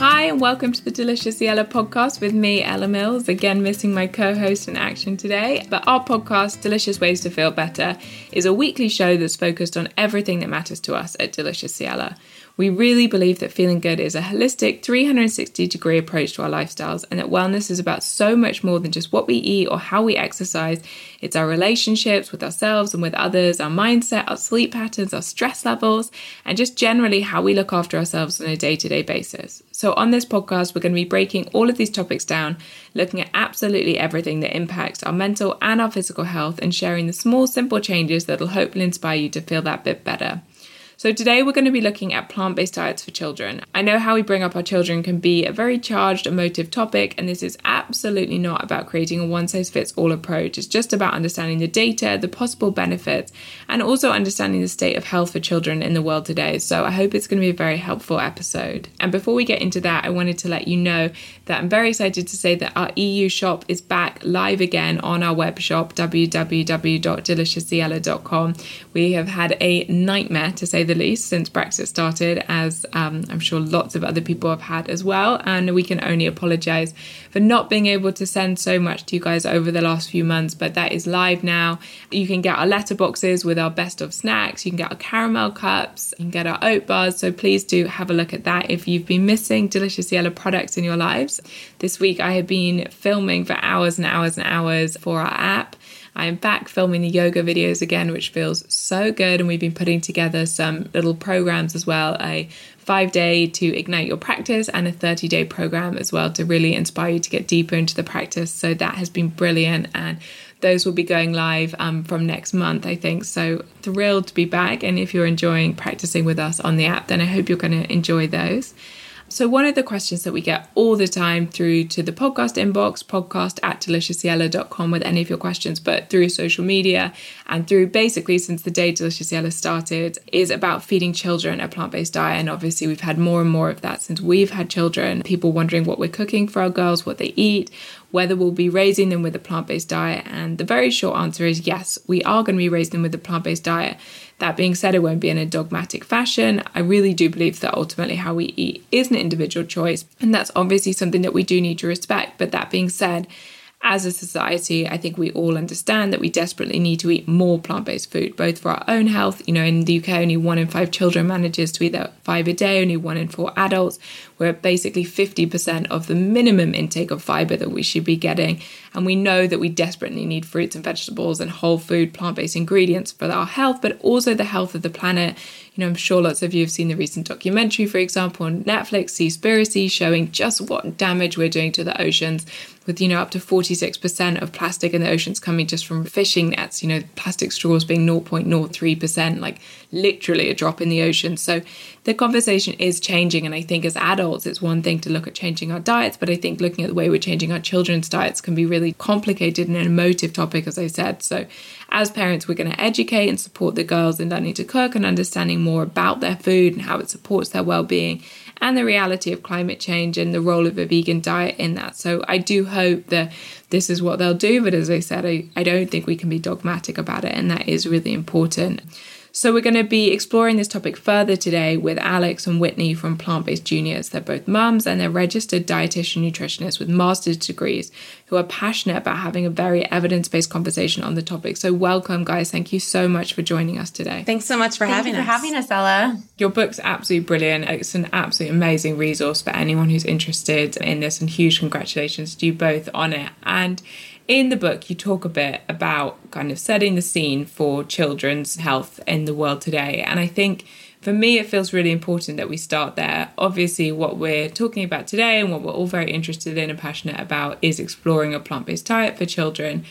Hi and welcome to the Delicious Ella podcast with me, Ella Mills, again missing my co-host in action today. But our podcast, Delicious Ways to Feel Better, is a weekly show that's focused on everything that matters to us at Delicious Ella. We really believe that feeling good is a holistic 360-degree approach to our lifestyles and that wellness is about so much more than just what we eat or how we exercise. It's our relationships with ourselves and with others, our mindset, our sleep patterns, our stress levels, and just generally how we look after ourselves on a day-to-day basis. So on this podcast, we're going to be breaking all of these topics down, looking at absolutely everything that impacts our mental and our physical health and sharing the small, simple changes that will hopefully inspire you to feel that bit better. So today we're going to be looking at plant-based diets for children. I know how we bring up our children can be a very charged, emotive topic, and this is absolutely not about creating a one-size-fits-all approach. It's just about understanding the data, the possible benefits, and also understanding the state of health for children in the world today. So I hope it's going to be a very helpful episode. And before we get into that, I wanted to let you know that I'm very excited to say that our EU shop is back live again on our web shop, www.deliciousella.com. We have had a nightmare, to say the least, since Brexit started, as I'm sure lots of other people have had as well, and we can only apologise for not being able to send so much to you guys over the last few months, but that is live now. You can get our letterboxes with our best of snacks, you can get our caramel cups, you can get our oat bars, so please do have a look at that if you've been missing Delicious Yellow products in your lives. This week I have been filming for hours and hours and hours for our app. I am back filming the yoga videos again, which feels so good. And we've been putting together some little programs as well, a 5-day to ignite your practice and a 30-day program as well to really inspire you to get deeper into the practice. So that has been brilliant. And those will be going live from next month, I think. So thrilled to be back. And if you're enjoying practicing with us on the app, then I hope you're going to enjoy those. So one of the questions that we get all the time through to the podcast inbox, podcast@deliciousyella.com, with any of your questions, but through social media and through basically since the day Delicious Yella started, is about feeding children a plant-based diet. And obviously we've had more and more of that since we've had children, people wondering what we're cooking for our girls, what they eat, whether we'll be raising them with a plant-based diet. And the very short answer is yes, we are going to be raising them with a plant-based diet. That being said, it won't be in a dogmatic fashion. I really do believe that ultimately how we eat is an individual choice, and that's obviously something that we do need to respect. But that being said, as a society, I think we all understand that we desperately need to eat more plant-based food, both for our own health. You know, in the UK, only 1 in 5 children manages to eat that 5 a day, only 1 in 4 adults. We're at basically 50% of the minimum intake of fiber that we should be getting. And we know that we desperately need fruits and vegetables and whole food, plant-based ingredients for our health, but also the health of the planet. You know, I'm sure lots of you have seen the recent documentary, for example, on Netflix, SeaSpiracy, showing just what damage we're doing to the oceans with, you know, up to 46% of plastic in the oceans coming just from fishing nets, you know, plastic straws being 0.03%, like literally a drop in the ocean. So the conversation is changing. And I think as adults, it's one thing to look at changing our diets, but I think looking at the way we're changing our children's diets can be really complicated and an emotive topic, as I said. So as parents, we're going to educate and support the girls in learning to cook and understanding more about their food and how it supports their well-being and the reality of climate change and the role of a vegan diet in that. So I do hope that this is what they'll do. But as I said, I don't think we can be dogmatic about it. And that is really important. So we're going to be exploring this topic further today with Alex and Whitney from Plant-Based Juniors. They're both mums and they're registered dietitian nutritionists with master's degrees who are passionate about having a very evidence-based conversation on the topic. So welcome, guys. Thank you so much for joining us today. Thanks so much for having us, Ella. Your book's absolutely brilliant. It's an absolutely amazing resource for anyone who's interested in this, and huge congratulations to you both on it. And in the book, you talk a bit about kind of setting the scene for children's health in the world today. And I think for me, it feels really important that we start there. Obviously, what we're talking about today and what we're all very interested in and passionate about is exploring a plant-based diet for children.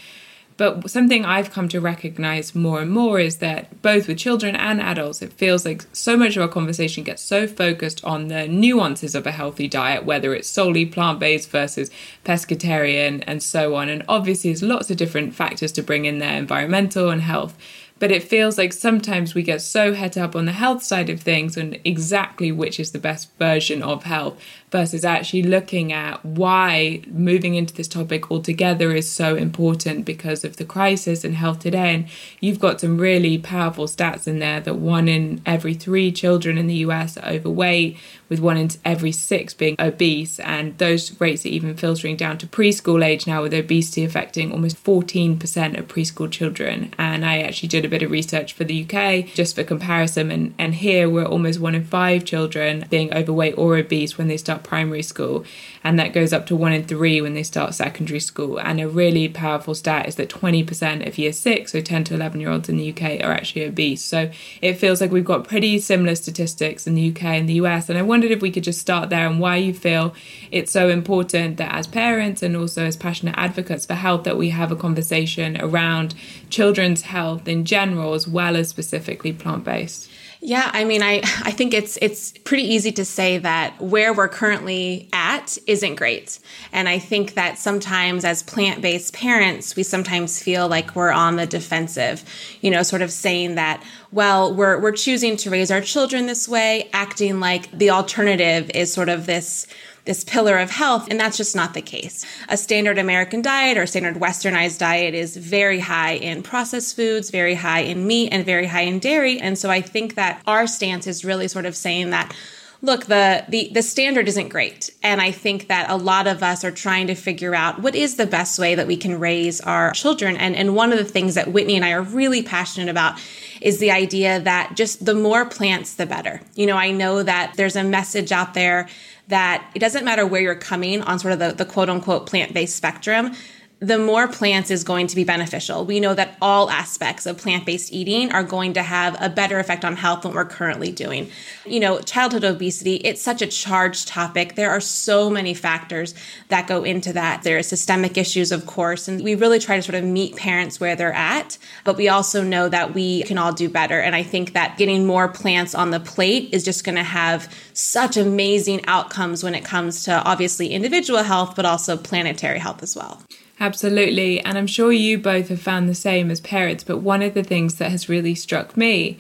But something I've come to recognize more and more is that both with children and adults, it feels like so much of our conversation gets so focused on the nuances of a healthy diet, whether it's solely plant-based versus pescatarian and so on. And obviously, there's lots of different factors to bring in there, environmental and health. But it feels like sometimes we get so het up on the health side of things and exactly which is the best version of health versus actually looking at why moving into this topic altogether is so important because of the crisis in health today. And you've got some really powerful stats in there that 1 in every 3 children in the US are overweight, with 1 in every 6 being obese. And those rates are even filtering down to preschool age now, with obesity affecting almost 14% of preschool children. And I actually did a bit of research for the UK just for comparison, and here we're almost 1 in 5 children being overweight or obese when they start primary school, and that goes up to 1 in 3 when they start secondary school. And a really powerful stat is that 20% of year 6, so 10 to 11 year olds in the UK, are actually obese. So it feels like we've got pretty similar statistics in the UK and the US, and I wondered if we could just start there and why you feel it's so important that as parents and also as passionate advocates for health that we have a conversation around children's health in general as well as specifically plant-based. Yeah, I mean, I think it's pretty easy to say that where we're currently at isn't great. And I think that sometimes as plant-based parents, we sometimes feel like we're on the defensive, you know, sort of saying that, well, we're choosing to raise our children this way, acting like the alternative is sort of this pillar of health, and that's just not the case. A standard American diet or standard westernized diet is very high in processed foods, very high in meat, and very high in dairy. And so I think that our stance is really sort of saying that, look, the standard isn't great. And I think that a lot of us are trying to figure out what is the best way that we can raise our children. And one of the things that Whitney and I are really passionate about is the idea that just the more plants, the better. You know, I know that there's a message out there that it doesn't matter where you're coming on sort of the quote unquote plant-based spectrum, the more plants is going to be beneficial. We know that all aspects of plant-based eating are going to have a better effect on health than we're currently doing. You know, childhood obesity, it's such a charged topic. There are so many factors that go into that. There are systemic issues, of course, and we really try to sort of meet parents where they're at, but we also know that we can all do better. And I think that getting more plants on the plate is just going to have such amazing outcomes when it comes to obviously individual health, but also planetary health as well. Absolutely. And I'm sure you both have found the same as parents. But one of the things that has really struck me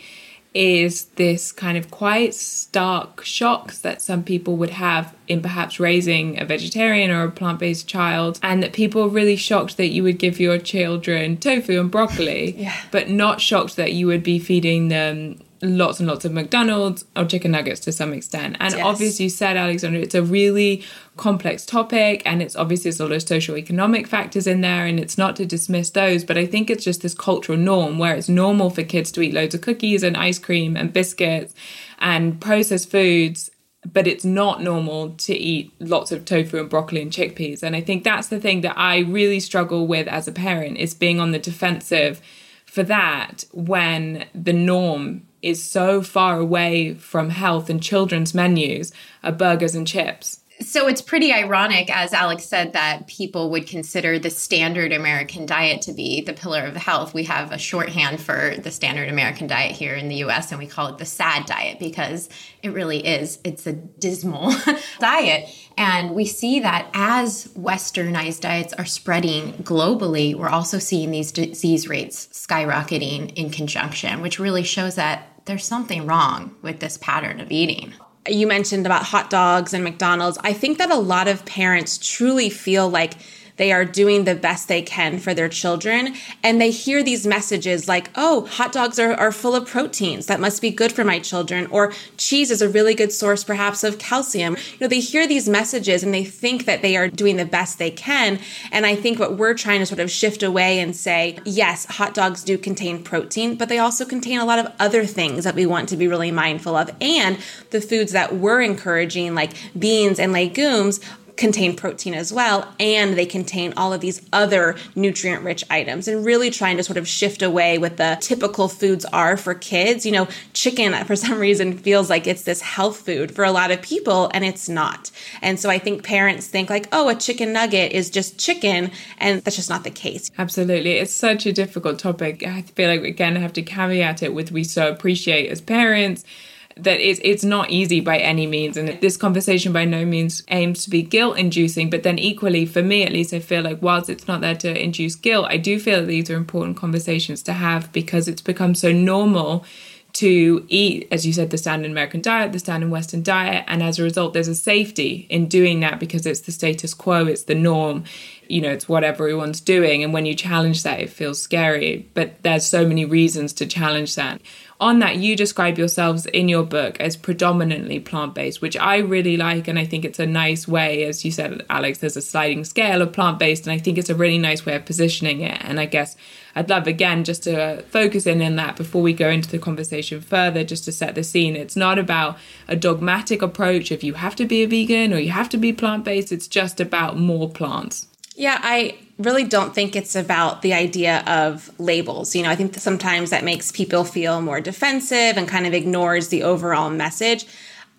is this kind of quite stark shocks that some people would have in perhaps raising a vegetarian or a plant-based child, and that people are really shocked that you would give your children tofu and broccoli, but not shocked that you would be feeding them lots and lots of McDonald's or chicken nuggets to some extent. And obviously, you said, Alexandra, it's a really complex topic, and it's obviously there's all those socioeconomic factors in there, and it's not to dismiss those, but I think it's just this cultural norm where it's normal for kids to eat loads of cookies and ice cream and biscuits and processed foods, but it's not normal to eat lots of tofu and broccoli and chickpeas. And I think that's the thing that I really struggle with as a parent, is being on the defensive for that when the norm is so far away from health, and children's menus are burgers and chips. So it's pretty ironic, as Alex said, that people would consider the standard American diet to be the pillar of health. We have a shorthand for the standard American diet here in the U.S., and we call it the SAD diet because it really is. It's a dismal diet. And we see that as westernized diets are spreading globally, we're also seeing these disease rates skyrocketing in conjunction, which really shows that there's something wrong with this pattern of eating. You mentioned about hot dogs and McDonald's. I think that a lot of parents truly feel like They are doing the best they can for their children. And they hear these messages like, oh, hot dogs are full of proteins. That must be good for my children. Or cheese is a really good source, perhaps, of calcium. You know, they hear these messages and they think that they are doing the best they can. And I think what we're trying to sort of shift away and say, yes, hot dogs do contain protein, but they also contain a lot of other things that we want to be really mindful of. And the foods that we're encouraging, like beans and legumes, contain protein as well, and they contain all of these other nutrient-rich items, and really trying to sort of shift away what the typical foods are for kids. You know, chicken for some reason feels like it's this health food for a lot of people, and it's not. And so I think parents think like, oh, a chicken nugget is just chicken, and that's just not the case. Absolutely. It's such a difficult topic. I feel like, again, I have to caveat it with we so appreciate as parents that it's not easy by any means. And this conversation by no means aims to be guilt-inducing, but then equally, for me at least, I feel like whilst it's not there to induce guilt, I do feel that these are important conversations to have because it's become so normal to eat, as you said, the standard American diet, the standard Western diet. And as a result, there's a safety in doing that because it's the status quo, it's the norm, you know, it's what everyone's doing. And when you challenge that, it feels scary. But there's so many reasons to challenge that. On that, you describe yourselves in your book as predominantly plant-based, which I really like. And I think it's a nice way, as you said, Alex, there's a sliding scale of plant-based. And I think it's a really nice way of positioning it. And I guess I'd love, again, just to focus in on that before we go into the conversation further, just to set the scene. It's not about a dogmatic approach if you have to be a vegan or you have to be plant-based. It's just about more plants. Yeah, I really don't think it's about the idea of labels. You know, I think that sometimes that makes people feel more defensive and kind of ignores the overall message.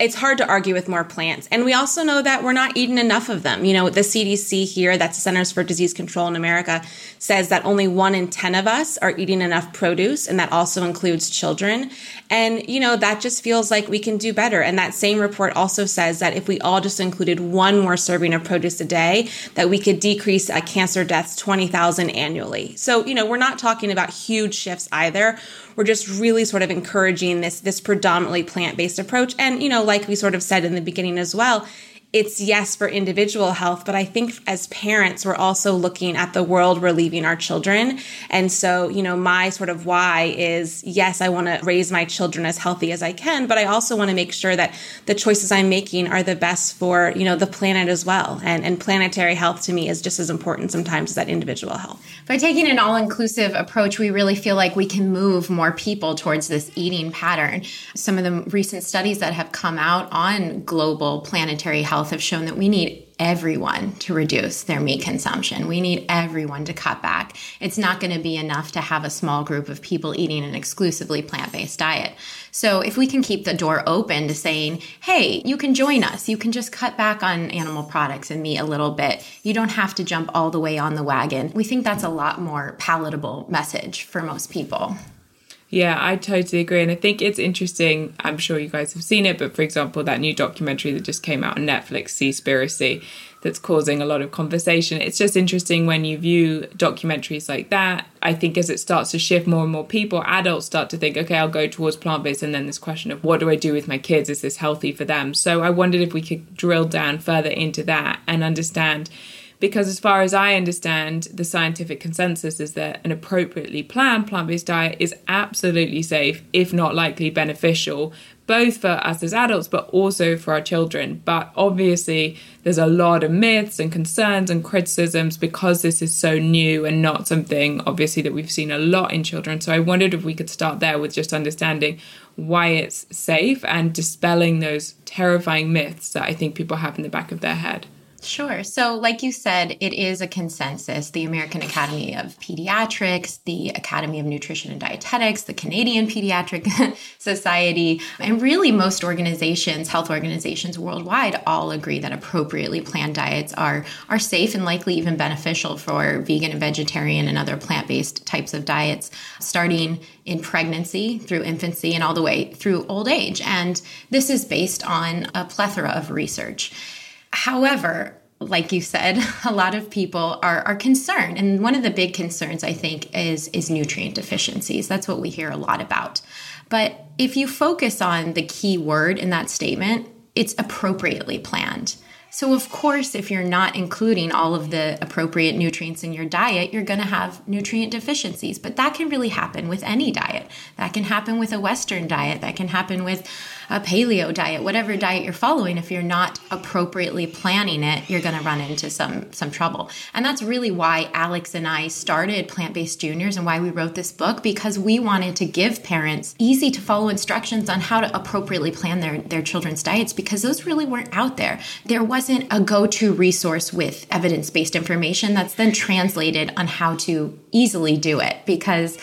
It's hard to argue with more plants. And we also know that we're not eating enough of them. You know, the CDC here, that's the Centers for Disease Control in America, says that only 1 in 10 of us are eating enough produce. And that also includes children. And, you know, that just feels like we can do better. And that same report also says that if we all just included one more serving of produce a day, that we could decrease cancer deaths 20,000 annually. So, you know, we're not talking about huge shifts either. We're just really sort of encouraging this predominantly plant-based approach. And, you know, like we sort of said in the beginning as well, it's yes for individual health, but I think as parents, we're also looking at the world we're leaving our children. And so, you know, my sort of why is, yes, I want to raise my children as healthy as I can, but I also want to make sure that the choices I'm making are the best for, you know, the planet as well. And planetary health to me is just as important sometimes as that individual health. By taking an all-inclusive approach, we really feel like we can move more people towards this eating pattern. Some of the recent studies that have come out on global planetary health have shown that we need everyone to reduce their meat consumption. We need everyone to cut back. It's not going to be enough to have a small group of people eating an exclusively plant-based diet. So if we can keep the door open to saying, hey, you can join us. You can just cut back on animal products and meat a little bit. You don't have to jump all the way on the wagon. We think that's a lot more palatable message for most people. Yeah, I totally agree. And I think it's interesting. I'm sure you guys have seen it. But for example, that new documentary that just came out on Netflix, SeaSpiracy, that's causing a lot of conversation. It's just interesting when you view documentaries like that. I think as it starts to shift more and more people, adults start to think, OK, I'll go towards plant-based. And then this question of what do I do with my kids? Is this healthy for them? So I wondered if we could drill down further into that and understand. Because as far as I understand, the scientific consensus is that an appropriately planned plant-based diet is absolutely safe, if not likely beneficial, both for us as adults, but also for our children. But obviously, there's a lot of myths and concerns and criticisms because this is so new and not something, obviously, that we've seen a lot in children. So I wondered if we could start there with just understanding why it's safe and dispelling those terrifying myths that I think people have in the back of their head. Sure. So like you said, it is a consensus. The American Academy of Pediatrics, the Academy of Nutrition and Dietetics, the Canadian Pediatric Society, and really most organizations, health organizations worldwide, all agree that appropriately planned diets are safe and likely even beneficial for vegan and vegetarian and other plant-based types of diets, starting in pregnancy, through infancy, and all the way through old age. And this is based on a plethora of research. However, like you said, a lot of people are concerned. And one of the big concerns, I think, is nutrient deficiencies. That's what we hear a lot about. But if you focus on the key word in that statement, it's appropriately planned. So of course, if you're not including all of the appropriate nutrients in your diet, you're going to have nutrient deficiencies. But that can really happen with any diet. That can happen with a Western diet. That can happen with a paleo diet. Whatever diet you're following, if you're not appropriately planning it, you're going to run into some trouble. And that's really why Alex and I started Plant-Based Juniors and why we wrote this book, because we wanted to give parents easy to follow instructions on how to appropriately plan their children's diets, because those really weren't out there. There wasn't a go-to resource with evidence-based information that's then translated on how to easily do it, because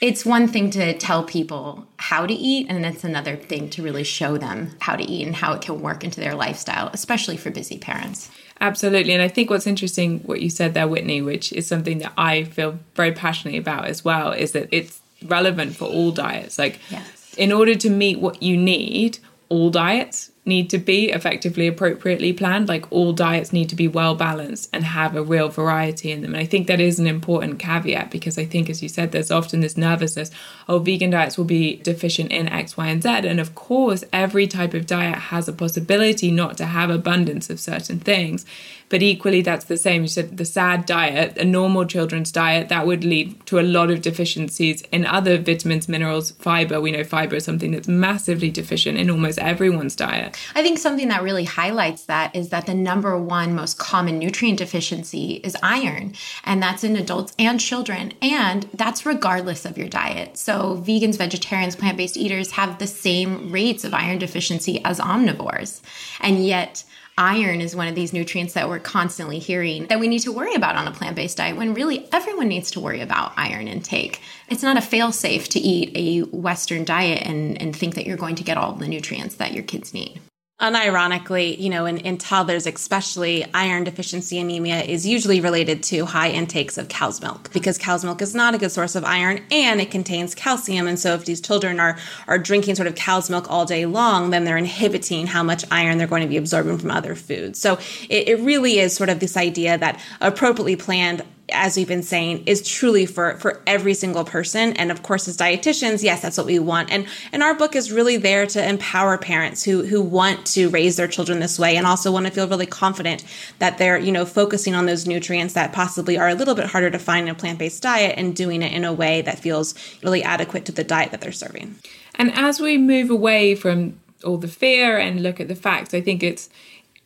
it's one thing to tell people how to eat, and it's another thing to really show them how to eat and how it can work into their lifestyle, especially for busy parents. Absolutely. And I think what's interesting, what you said there, Whitney, which is something that I feel very passionately about as well, is that it's relevant for all diets. Like, yes, in order to meet what you need, all diets need to be effectively, appropriately planned. Like, all diets need to be well balanced and have a real variety in them. And I think that is an important caveat, because I think, as you said, there's often this nervousness, oh, vegan diets will be deficient in X, Y, and Z. And of course, every type of diet has a possibility not to have abundance of certain things. But equally, that's the same. You said the SAD diet, a normal children's diet, that would lead to a lot of deficiencies in other vitamins, minerals, fiber. We know fiber is something that's massively deficient in almost everyone's diet. I think something that really highlights that is that the number one most common nutrient deficiency is iron, and that's in adults and children, and that's regardless of your diet. So vegans, vegetarians, plant-based eaters have the same rates of iron deficiency as omnivores, and yet iron is one of these nutrients that we're constantly hearing that we need to worry about on a plant-based diet, when really everyone needs to worry about iron intake. It's not a fail-safe to eat a Western diet and think that you're going to get all the nutrients that your kids need. Unironically, you know, in toddlers especially, iron deficiency anemia is usually related to high intakes of cow's milk, because cow's milk is not a good source of iron and it contains calcium. And so if these children are drinking sort of cow's milk all day long, then they're inhibiting how much iron they're going to be absorbing from other foods. So it really is sort of this idea that appropriately planned, as we've been saying, is truly for every single person. And of course, as dietitians, yes, that's what we want. And our book is really there to empower parents who want to raise their children this way and also want to feel really confident that they're, you know, focusing on those nutrients that possibly are a little bit harder to find in a plant-based diet and doing it in a way that feels really adequate to the diet that they're serving. And as we move away from all the fear and look at the facts, I think it's,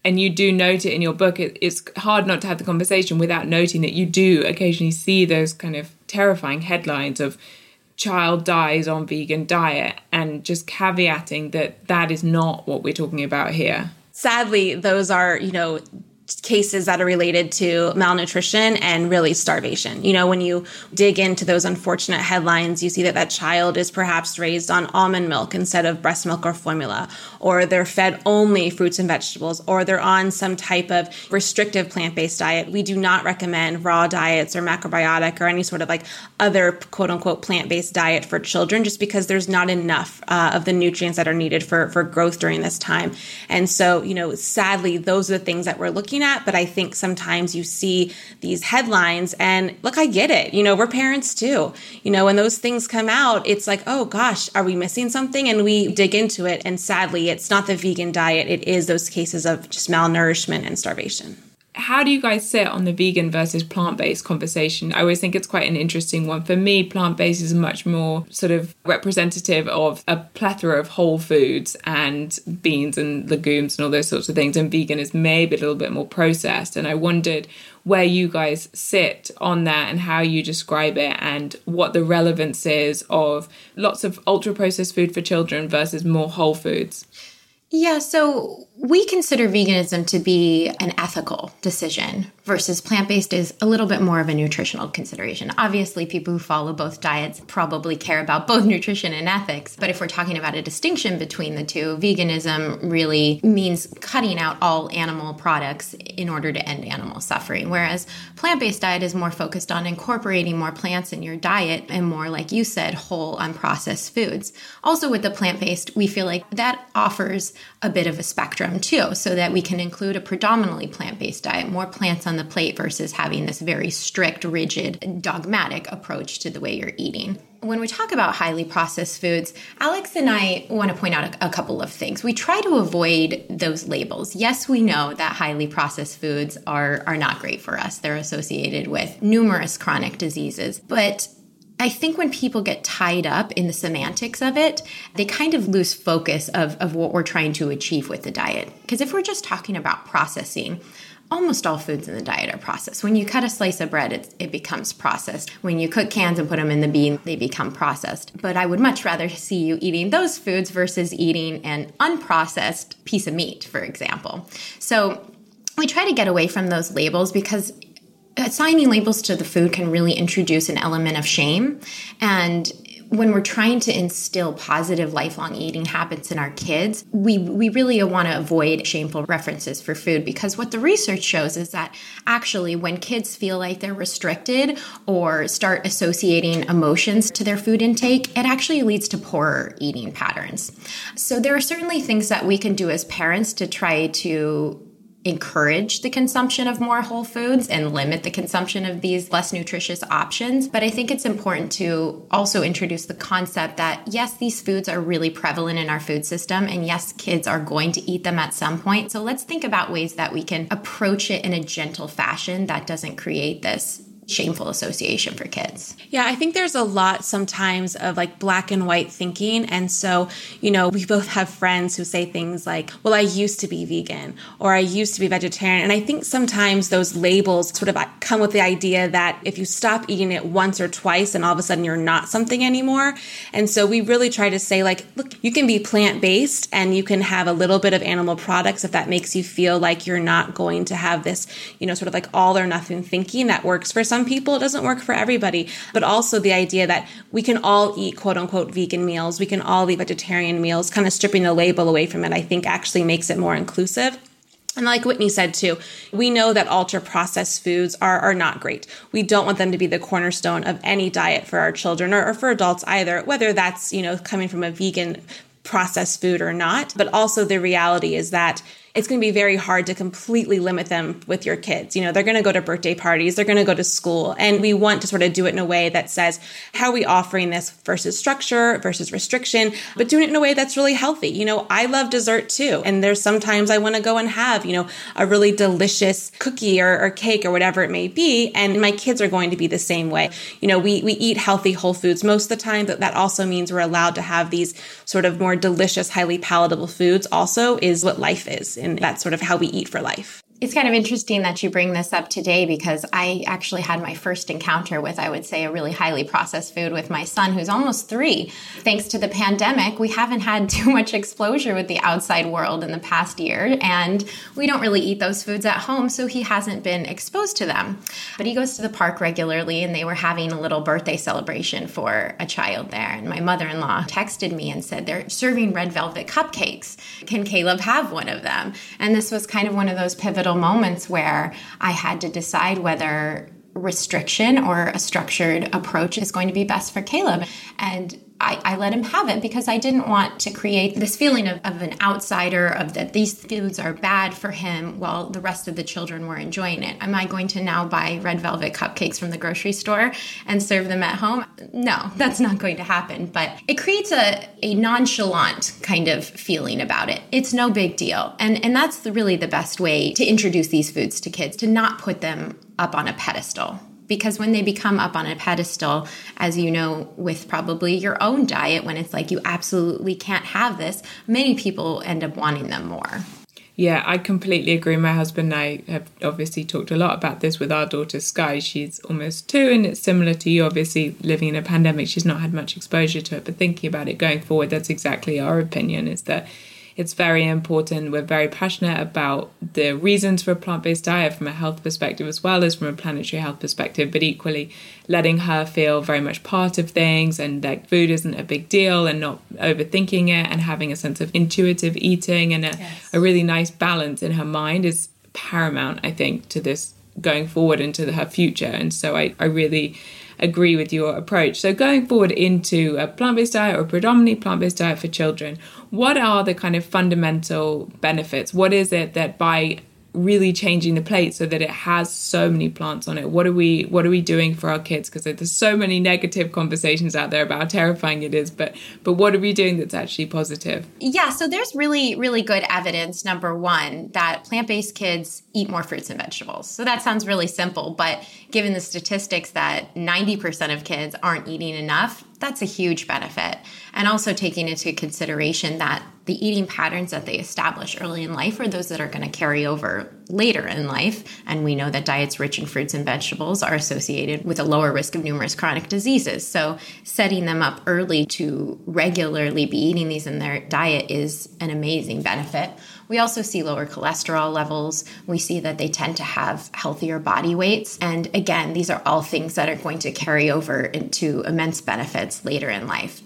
and you do note it in your book, it's hard not to have the conversation without noting that you do occasionally see those kind of terrifying headlines of child dies on vegan diet, and just caveating that that is not what we're talking about here. Sadly, those are, you know, cases that are related to malnutrition and really starvation. You know, when you dig into those unfortunate headlines, you see that child is perhaps raised on almond milk instead of breast milk or formula, or they're fed only fruits and vegetables, or they're on some type of restrictive plant-based diet. We do not recommend raw diets or macrobiotic or any sort of like other quote unquote plant-based diet for children, just because there's not enough of the nutrients that are needed for growth during this time. And so, you know, sadly, those are the things that we're looking at. But I think sometimes you see these headlines and look, I get it. You know, we're parents too. You know, when those things come out, it's like, oh gosh, are we missing something? And we dig into it. And sadly, it's not the vegan diet. It is those cases of just malnourishment and starvation. How do you guys sit on the vegan versus plant-based conversation? I always think it's quite an interesting one. For me, plant-based is much more sort of representative of a plethora of whole foods and beans and legumes and all those sorts of things. And vegan is maybe a little bit more processed. And I wondered where you guys sit on that and how you describe it and what the relevance is of lots of ultra-processed food for children versus more whole foods. Yeah, so we consider veganism to be an ethical decision versus plant-based is a little bit more of a nutritional consideration. Obviously, people who follow both diets probably care about both nutrition and ethics. But if we're talking about a distinction between the two, veganism really means cutting out all animal products in order to end animal suffering, whereas plant-based diet is more focused on incorporating more plants in your diet and more, like you said, whole, unprocessed foods. Also with the plant-based, we feel like that offers a bit of a spectrum too, so that we can include a predominantly plant-based diet, more plants on on the plate versus having this very strict, rigid, dogmatic approach to the way you're eating. When we talk about highly processed foods, Alex and I want to point out a couple of things. We try to avoid those labels. Yes, we know that highly processed foods are not great for us. They're associated with numerous chronic diseases. But I think when people get tied up in the semantics of it, they kind of lose focus of what we're trying to achieve with the diet. Because if we're just talking about processing, almost all foods in the diet are processed. When you cut a slice of bread, it becomes processed. When you cook cans and put them in the bean, they become processed. But I would much rather see you eating those foods versus eating an unprocessed piece of meat, for example. So we try to get away from those labels because assigning labels to the food can really introduce an element of shame. And when we're trying to instill positive lifelong eating habits in our kids, we really want to avoid shameful references for food, because what the research shows is that actually when kids feel like they're restricted or start associating emotions to their food intake, it actually leads to poorer eating patterns. So there are certainly things that we can do as parents to try to encourage the consumption of more whole foods and limit the consumption of these less nutritious options. But I think it's important to also introduce the concept that, yes, these foods are really prevalent in our food system. And yes, kids are going to eat them at some point. So let's think about ways that we can approach it in a gentle fashion that doesn't create this shameful association for kids. Yeah, I think there's a lot sometimes of like black and white thinking. And so, you know, we both have friends who say things like, well, I used to be vegan or I used to be vegetarian. And I think sometimes those labels sort of come with the idea that if you stop eating it once or twice and all of a sudden you're not something anymore. And so we really try to say like, look, you can be plant-based and you can have a little bit of animal products if that makes you feel like you're not going to have this, you know, sort of like all or nothing thinking that works for some people. It doesn't work for everybody, but also the idea that we can all eat quote unquote vegan meals, we can all eat vegetarian meals, kind of stripping the label away from it, I think actually makes it more inclusive. And like Whitney said too, we know that ultra-processed foods are not great. We don't want them to be the cornerstone of any diet for our children or for adults either, whether that's, you know, coming from a vegan processed food or not. But also the reality is that it's going to be very hard to completely limit them with your kids. You know, they're going to go to birthday parties, they're going to go to school. And we want to sort of do it in a way that says, how are we offering this versus structure versus restriction, but doing it in a way that's really healthy. You know, I love dessert too. And there's sometimes I want to go and have, you know, a really delicious cookie or cake or whatever it may be. And my kids are going to be the same way. You know, we eat healthy whole foods most of the time, but that also means we're allowed to have these sort of more delicious, highly palatable foods also is what life is. And that's sort of how we eat for life. It's kind of interesting that you bring this up today, because I actually had my first encounter with, I would say, a really highly processed food with my son, who's almost 3. Thanks to the pandemic, we haven't had too much exposure with the outside world in the past year, and we don't really eat those foods at home, so he hasn't been exposed to them. But he goes to the park regularly, and they were having a little birthday celebration for a child there. And my mother-in-law texted me and said, they're serving red velvet cupcakes. Can Caleb have one of them? And this was kind of one of those pivotal moments where I had to decide whether restriction or a structured approach is going to be best for Caleb. And I let him have it because I didn't want to create this feeling of an outsider, of that these foods are bad for him while the rest of the children were enjoying it. Am I going to now buy red velvet cupcakes from the grocery store and serve them at home? No, that's not going to happen. But it creates a nonchalant kind of feeling about it. It's no big deal. And that's really the best way to introduce these foods to kids, to not put them up on a pedestal. Because when they become up on a pedestal, as you know, with probably your own diet, when it's like you absolutely can't have this, many people end up wanting them more. Yeah, I completely agree. My husband and I have obviously talked a lot about this with our daughter, Sky. She's almost 2, and it's similar to you, obviously, living in a pandemic. She's not had much exposure to it, but thinking about it going forward, that's exactly our opinion, is that it's very important. We're very passionate about the reasons for a plant-based diet from a health perspective as well as from a planetary health perspective, but equally letting her feel very much part of things and that food isn't a big deal and not overthinking it and having a sense of intuitive eating and a really nice balance in her mind is paramount, I think, to this going forward into her future. And so I really agree with your approach. So going forward into a plant-based diet or a predominantly plant-based diet for children, what are the kind of fundamental benefits? What is it that by really changing the plate so that it has so many plants on it. What are we doing for our kids? Because there's so many negative conversations out there about how terrifying it is, but what are we doing that's actually positive? Yeah, so there's really, really good evidence, number one, that plant-based kids eat more fruits and vegetables. So that sounds really simple, but given the statistics that 90% of kids aren't eating enough, that's a huge benefit. And also taking into consideration that the eating patterns that they establish early in life are those that are going to carry over later in life. And we know that diets rich in fruits and vegetables are associated with a lower risk of numerous chronic diseases. So setting them up early to regularly be eating these in their diet is an amazing benefit. We also see lower cholesterol levels. We see that they tend to have healthier body weights. And again, these are all things that are going to carry over into immense benefits later in life.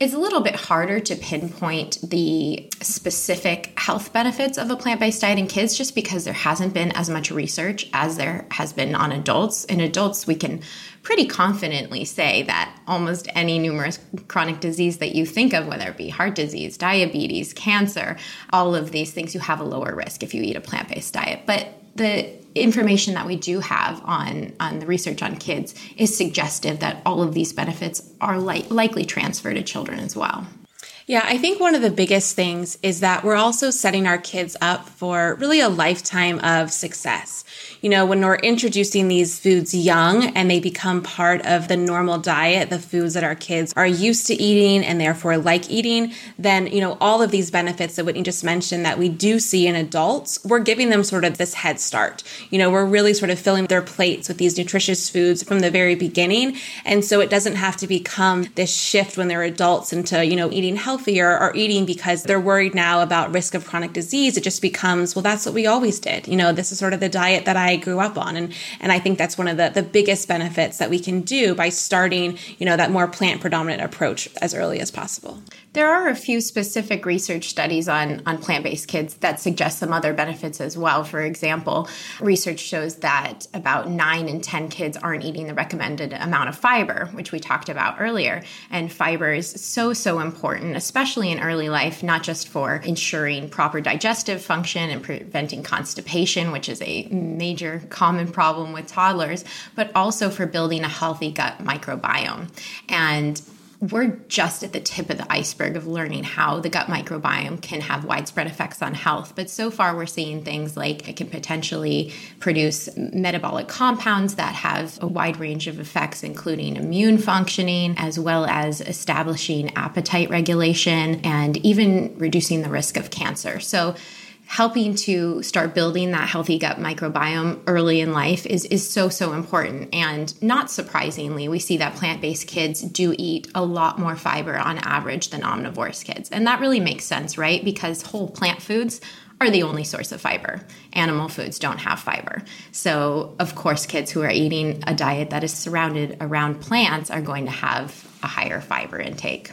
It's a little bit harder to pinpoint the specific health benefits of a plant-based diet in kids just because there hasn't been as much research as there has been on adults. In adults, we can pretty confidently say that almost any numerous chronic disease that you think of, whether it be heart disease, diabetes, cancer, all of these things, you have a lower risk if you eat a plant-based diet. But the information that we do have on the research on kids is suggestive that all of these benefits are likely transferred to children as well. Yeah, I think one of the biggest things is that we're also setting our kids up for really a lifetime of success. You know, when we're introducing these foods young and they become part of the normal diet, the foods that our kids are used to eating and therefore like eating, then, you know, all of these benefits that Whitney just mentioned that we do see in adults, we're giving them sort of this head start. You know, we're really sort of filling their plates with these nutritious foods from the very beginning. And so it doesn't have to become this shift when they're adults into, you know, eating healthier or eating because they're worried now about risk of chronic disease. It just becomes, well, that's what we always did. You know, this is sort of the diet that I grew up on. And I think that's one of the biggest benefits that we can do by starting, you know, that more plant predominant approach as early as possible. There are a few specific research studies on plant-based kids that suggest some other benefits as well. For example, research shows that about 9 in 10 kids aren't eating the recommended amount of fiber, which we talked about earlier. And fiber is so, so important, especially in early life, not just for ensuring proper digestive function and preventing constipation, which is a major common problem with toddlers, but also for building a healthy gut microbiome. And we're just at the tip of the iceberg of learning how the gut microbiome can have widespread effects on health. But so far, we're seeing things like it can potentially produce metabolic compounds that have a wide range of effects, including immune functioning, as well as establishing appetite regulation and even reducing the risk of cancer. So helping to start building that healthy gut microbiome early in life is so, so important. And not surprisingly, we see that plant-based kids do eat a lot more fiber on average than omnivorous kids. And that really makes sense, right? Because whole plant foods are the only source of fiber. Animal foods don't have fiber. So, of course, kids who are eating a diet that is surrounded around plants are going to have a higher fiber intake.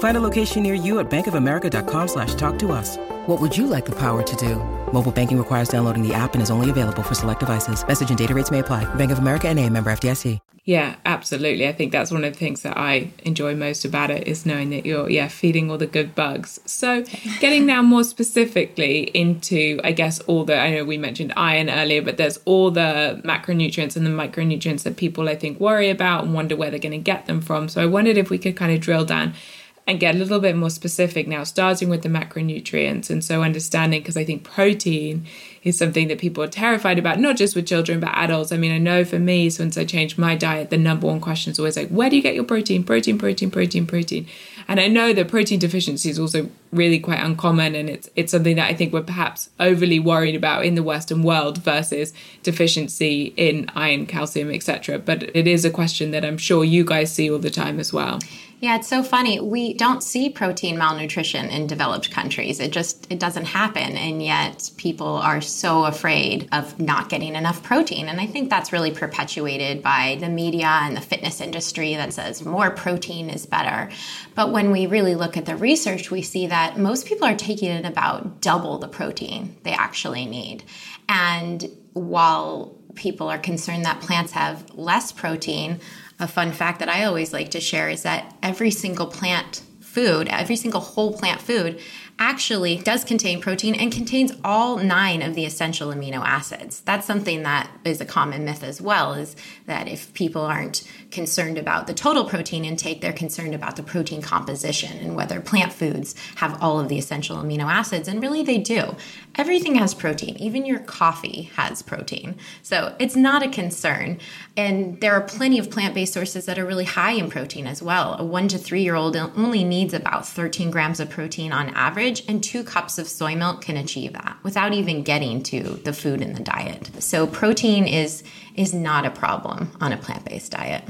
Find a location near you at bankofamerica.com/talktous. What would you like the power to do? Mobile banking requires downloading the app and is only available for select devices. Message and data rates may apply. Bank of America NA, member FDIC. Yeah, absolutely. I think that's one of the things that I enjoy most about it is knowing that you're feeding all the good bugs. So getting now more specifically into, I guess, all the, I know we mentioned iron earlier, but there's all the macronutrients and the micronutrients that people, I think, worry about and wonder where they're going to get them from. So I wondered if we could kind of drill down and get a little bit more specific now, starting with the macronutrients. And so understanding, because I think protein is something that people are terrified about, not just with children, but adults. I mean, I know for me, since I changed my diet, the number one question is always like, where do you get your protein? Protein. And I know that protein deficiency is also really quite uncommon. And it's something that I think we're perhaps overly worried about in the Western world versus deficiency in iron, calcium, etc. But it is a question that I'm sure you guys see all the time as well. Yeah, it's so funny. We don't see protein malnutrition in developed countries. It doesn't happen. And yet people are so afraid of not getting enough protein. And I think that's really perpetuated by the media and the fitness industry that says more protein is better. But when we really look at the research, we see that most people are taking in about double the protein they actually need. And while people are concerned that plants have less protein, a fun fact that I always like to share is that every single whole plant food actually does contain protein and contains all 9 of the essential amino acids. That's something that is a common myth as well, is that if people aren't concerned about the total protein intake, they're concerned about the protein composition and whether plant foods have all of the essential amino acids. And really they do. Everything has protein. Even your coffee has protein. So it's not a concern. And there are plenty of plant-based sources that are really high in protein as well. A 1 to 3-year-old only needs about 13 grams of protein on average, and 2 cups of soy milk can achieve that without even getting to the food in the diet. So protein is not a problem on a plant-based diet.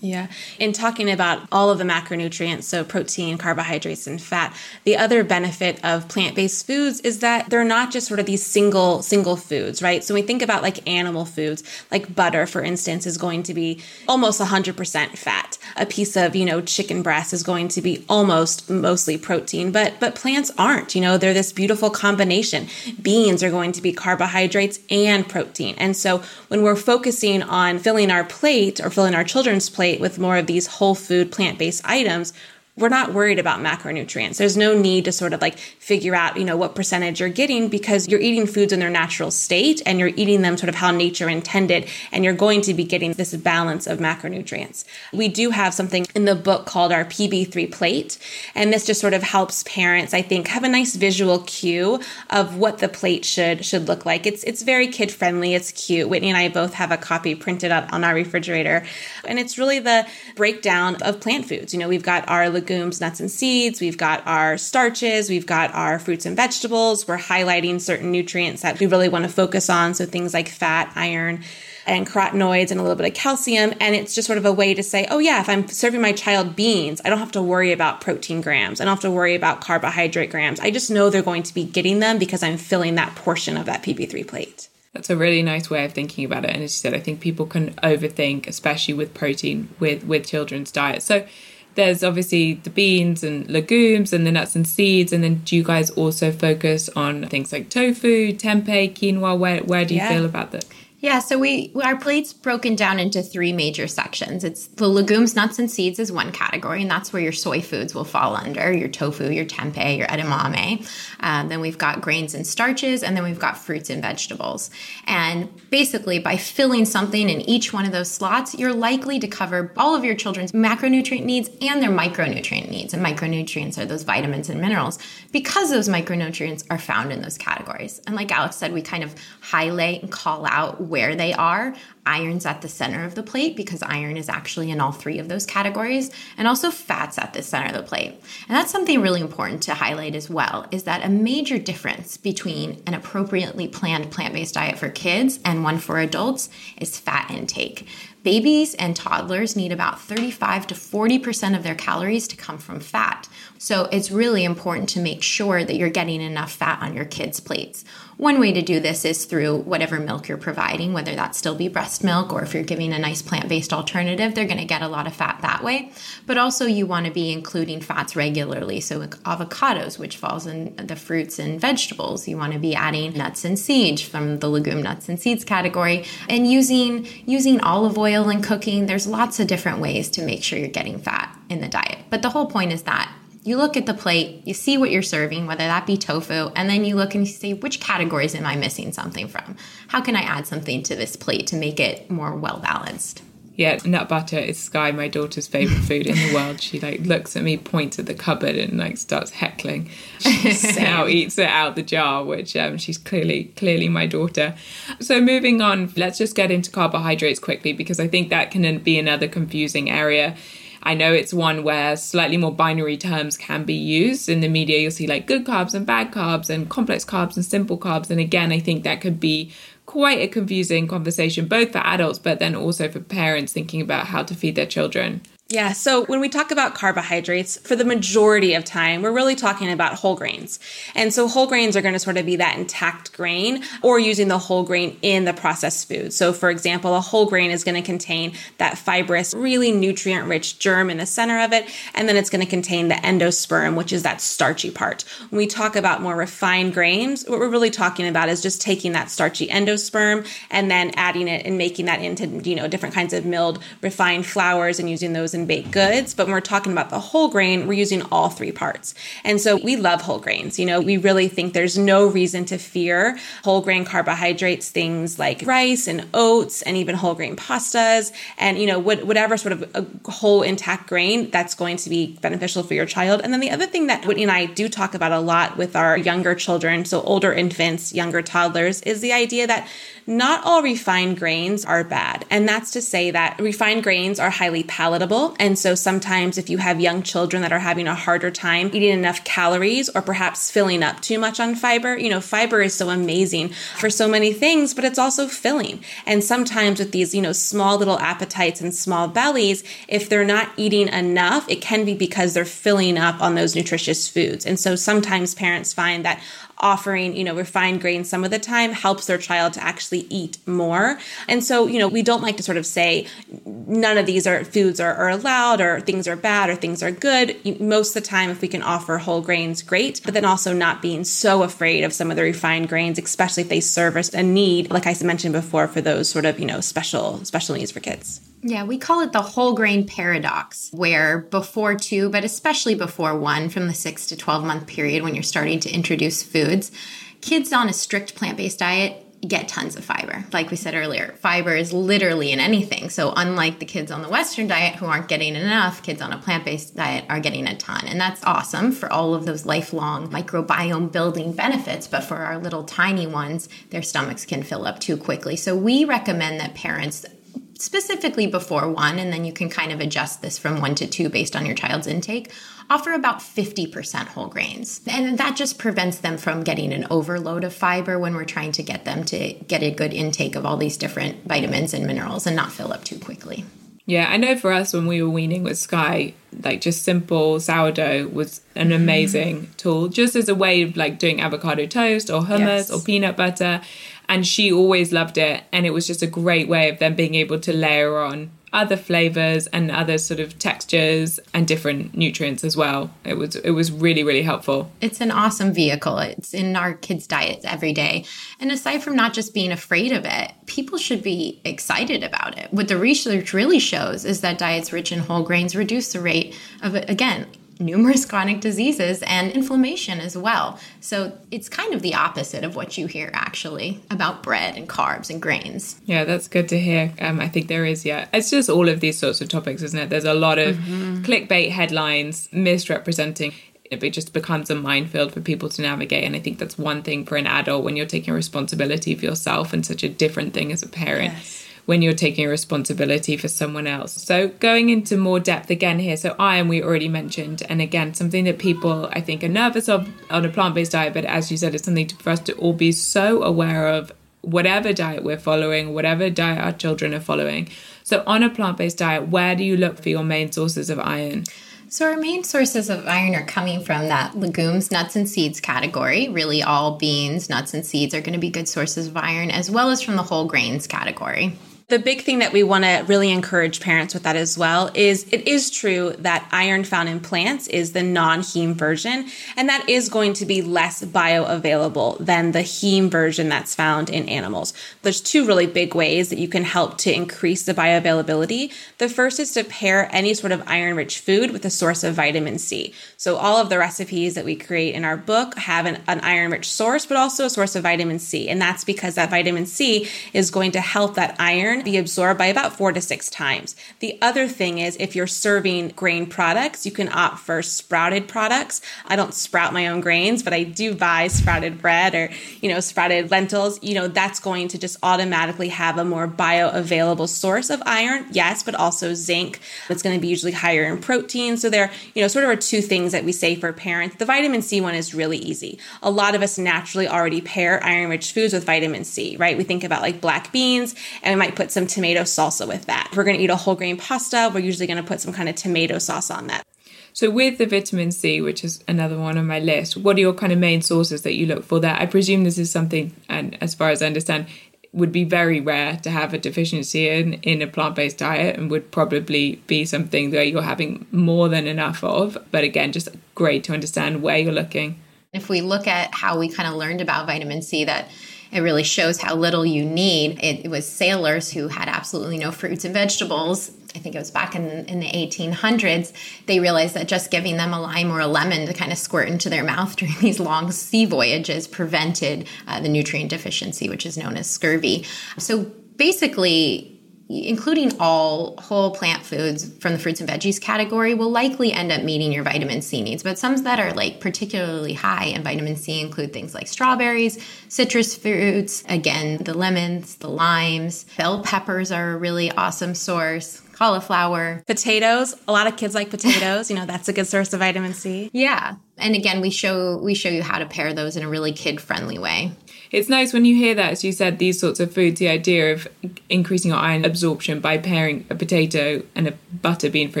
Yeah. In talking about all of the macronutrients, so protein, carbohydrates, and fat, the other benefit of plant-based foods is that they're not just sort of these single foods, right? So when we think about like animal foods, like butter, for instance, is going to be almost 100% fat. A piece of, chicken breast is going to be almost mostly protein, but plants aren't, they're this beautiful combination. Beans are going to be carbohydrates and protein. And so when we're focusing on filling our plate or filling our children's plate with more of these whole food plant-based items, we're not worried about macronutrients. There's no need to sort of like figure out, what percentage you're getting, because you're eating foods in their natural state and you're eating them sort of how nature intended, and you're going to be getting this balance of macronutrients. We do have something in the book called our PB3 plate, and this just sort of helps parents, I think, have a nice visual cue of what the plate should look like. It's very kid-friendly. It's cute. Whitney and I both have a copy printed up on our refrigerator, and it's really the breakdown of plant foods. We've got our legumes, nuts, and seeds. We've got our starches. We've got our fruits and vegetables. We're highlighting certain nutrients that we really want to focus on. So things like fat, iron, and carotenoids, and a little bit of calcium. And it's just sort of a way to say, oh yeah, if I'm serving my child beans, I don't have to worry about protein grams. I don't have to worry about carbohydrate grams. I just know they're going to be getting them because I'm filling that portion of that PB3 plate. That's a really nice way of thinking about it. And as you said, I think people can overthink, especially with protein, with children's diets. So there's obviously the beans and legumes and the nuts and seeds. And then do you guys also focus on things like tofu, tempeh, quinoa? Where do you feel about that? Yeah, so our plate's broken down into 3 major sections. It's the legumes, nuts, and seeds is one category, and that's where your soy foods will fall under, your tofu, your tempeh, your edamame. Then we've got grains and starches, and then we've got fruits and vegetables. And basically, by filling something in each one of those slots, you're likely to cover all of your children's macronutrient needs and their micronutrient needs. And micronutrients are those vitamins and minerals, because those micronutrients are found in those categories. And like Alex said, we kind of highlight and call out where they are. Iron's at the center of the plate because iron is actually in all 3 of those categories, and also fat's at the center of the plate. And that's something really important to highlight as well, is that a major difference between an appropriately planned plant-based diet for kids and one for adults is fat intake. Babies and toddlers need about 35 to 40% of their calories to come from fat. So it's really important to make sure that you're getting enough fat on your kids' plates. One way to do this is through whatever milk you're providing, whether that still be breast milk or if you're giving a nice plant-based alternative, they're going to get a lot of fat that way. But also you want to be including fats regularly. So like avocados, which falls in the fruits and vegetables, you want to be adding nuts and seeds from the legume nuts and seeds category, and using olive oil in cooking. There's lots of different ways to make sure you're getting fat in the diet. But the whole point is that you look at the plate, you see what you're serving, whether that be tofu, and then you look and you say, which categories am I missing something from? How can I add something to this plate to make it more well-balanced? Yeah, nut butter is Sky, my daughter's favorite food in the world. She looks at me, points at the cupboard, and starts heckling. She now eats it out the jar, which she's clearly my daughter. So moving on, let's just get into carbohydrates quickly, because I think that can be another confusing area. I know it's one where slightly more binary terms can be used. In the media, you'll see good carbs and bad carbs and complex carbs and simple carbs. And again, I think that could be quite a confusing conversation, both for adults, but then also for parents thinking about how to feed their children. Yeah. So when we talk about carbohydrates, for the majority of time, we're really talking about whole grains. And so whole grains are going to sort of be that intact grain or using the whole grain in the processed food. So for example, a whole grain is going to contain that fibrous, really nutrient-rich germ in the center of it. And then it's going to contain the endosperm, which is that starchy part. When we talk about more refined grains, what we're really talking about is just taking that starchy endosperm and then adding it and making that into, you know, different kinds of milled, refined flours and using those in baked goods. But when we're talking about the whole grain, we're using all three parts. And so we love whole grains. You know, we really think there's no reason to fear whole grain carbohydrates, things like rice and oats and even whole grain pastas and, you know, whatever sort of a whole intact grain that's going to be beneficial for your child. And then the other thing that Whitney and I do talk about a lot with our younger children, so older infants, younger toddlers, is the idea that not all refined grains are bad. And that's to say that refined grains are highly palatable. And so sometimes if you have young children that are having a harder time eating enough calories or perhaps filling up too much on fiber, you know, fiber is so amazing for so many things, but it's also filling. And sometimes with these, you know, small little appetites and small bellies, if they're not eating enough, it can be because they're filling up on those nutritious foods. And so sometimes parents find that offering, you know, refined grains some of the time helps their child to actually eat more. And so, you know, we don't like to sort of say none of these are foods are allowed or things are bad or things are good. Most of the time, if we can offer whole grains, great. But then also not being so afraid of some of the refined grains, especially if they serve a need, like I mentioned before, for those sort of, you know, special needs for kids. Yeah, we call it the whole grain paradox, where before two, but especially before one, from the 6 to 12 month period when you're starting to introduce foods, kids on a strict plant-based diet get tons of fiber. Like we said earlier, fiber is literally in anything. So unlike the kids on the Western diet who aren't getting enough, kids on a plant-based diet are getting a ton. And that's awesome for all of those lifelong microbiome building benefits. But for our little tiny ones, their stomachs can fill up too quickly. So we recommend that parents, specifically before one, and then you can kind of adjust this from one to two based on your child's intake, offer about 50% whole grains. And that just prevents them from getting an overload of fiber when we're trying to get them to get a good intake of all these different vitamins and minerals and not fill up too quickly. Yeah, I know for us when we were weaning with Sky, like just simple sourdough was an amazing tool, just as a way of like doing avocado toast or hummus or peanut butter. And she always loved it. And it was just a great way of them being able to layer on other flavors and other sort of textures and different nutrients as well. It was really, really helpful. It's an awesome vehicle. It's in our kids' diets every day. And aside from not just being afraid of it, people should be excited about it. What the research really shows is that diets rich in whole grains reduce the rate of, again, numerous chronic diseases and inflammation as well. So it's kind of the opposite of what you hear actually about bread and carbs and grains. Yeah, that's good to hear. I think there is, it's just all of these sorts of topics, isn't it? There's a lot of clickbait headlines misrepresenting. It just becomes a minefield for people to navigate. And I think that's one thing for an adult when you're taking responsibility for yourself, and such a different thing as a parent. Yes. When you're taking responsibility for someone else. So going into more depth again here, so iron we already mentioned, and again, something that people I think are nervous of on a plant-based diet, but as you said, it's something for us to all be so aware of, whatever diet we're following, whatever diet our children are following. So on a plant-based diet, where do you look for your main sources of iron? So our main sources of iron are coming from that legumes, nuts, and seeds category. Really all beans, nuts, and seeds are going to be good sources of iron, as well as from the whole grains category. The big thing that we want to really encourage parents with that as well is it is true that iron found in plants is the non-heme version, and that is going to be less bioavailable than the heme version that's found in animals. There's two really big ways that you can help to increase the bioavailability. The first is to pair any sort of iron-rich food with a source of vitamin C. So all of the recipes that we create in our book have an iron-rich source, but also a source of vitamin C, and that's because that vitamin C is going to help that iron be absorbed by about 4 to 6 times. The other thing is if you're serving grain products, you can opt for sprouted products. I don't sprout my own grains, but I do buy sprouted bread or, you know, sprouted lentils. You know, that's going to just automatically have a more bioavailable source of iron, yes, but also zinc. It's going to be usually higher in protein. So there, you know, sort of are two things that we say for parents. The vitamin C one is really easy. A lot of us naturally already pair iron-rich foods with vitamin C, right? We think about like black beans, and we might put put some tomato salsa with that. If we're going to eat a whole grain pasta, we're usually going to put some kind of tomato sauce on that. So with the vitamin C, which is another one on my list, what are your kind of main sources that you look for there? I presume this is something, and as far as I understand, would be very rare to have a deficiency in a plant-based diet, and would probably be something that you're having more than enough of. But again, just great to understand where you're looking. If we look at how we kind of learned about vitamin C, that it really shows how little you need. It was sailors who had absolutely no fruits and vegetables. I think it was back in the 1800s, they realized that just giving them a lime or a lemon to kind of squirt into their mouth during these long sea voyages prevented the nutrient deficiency, which is known as scurvy. So basically, including all whole plant foods from the fruits and veggies category will likely end up meeting your vitamin C needs. But some that are like particularly high in vitamin C include things like strawberries, citrus fruits, again, the lemons, the limes, bell peppers are a really awesome source, cauliflower, potatoes. A lot of kids like potatoes. You know, that's a good source of vitamin C. Yeah. And again, we show you how to pair those in a really kid-friendly way. It's nice when you hear that, as you said, these sorts of foods, the idea of increasing your iron absorption by pairing a potato and a butter bean, for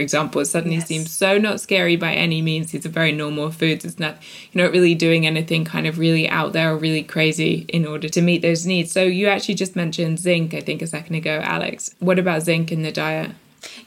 example, suddenly seems so not scary by any means. These are very normal foods. It's not, you're not really doing anything kind of really out there or really crazy in order to meet those needs. So you actually just mentioned zinc, I think, a second ago, Alex. What about zinc in the diet?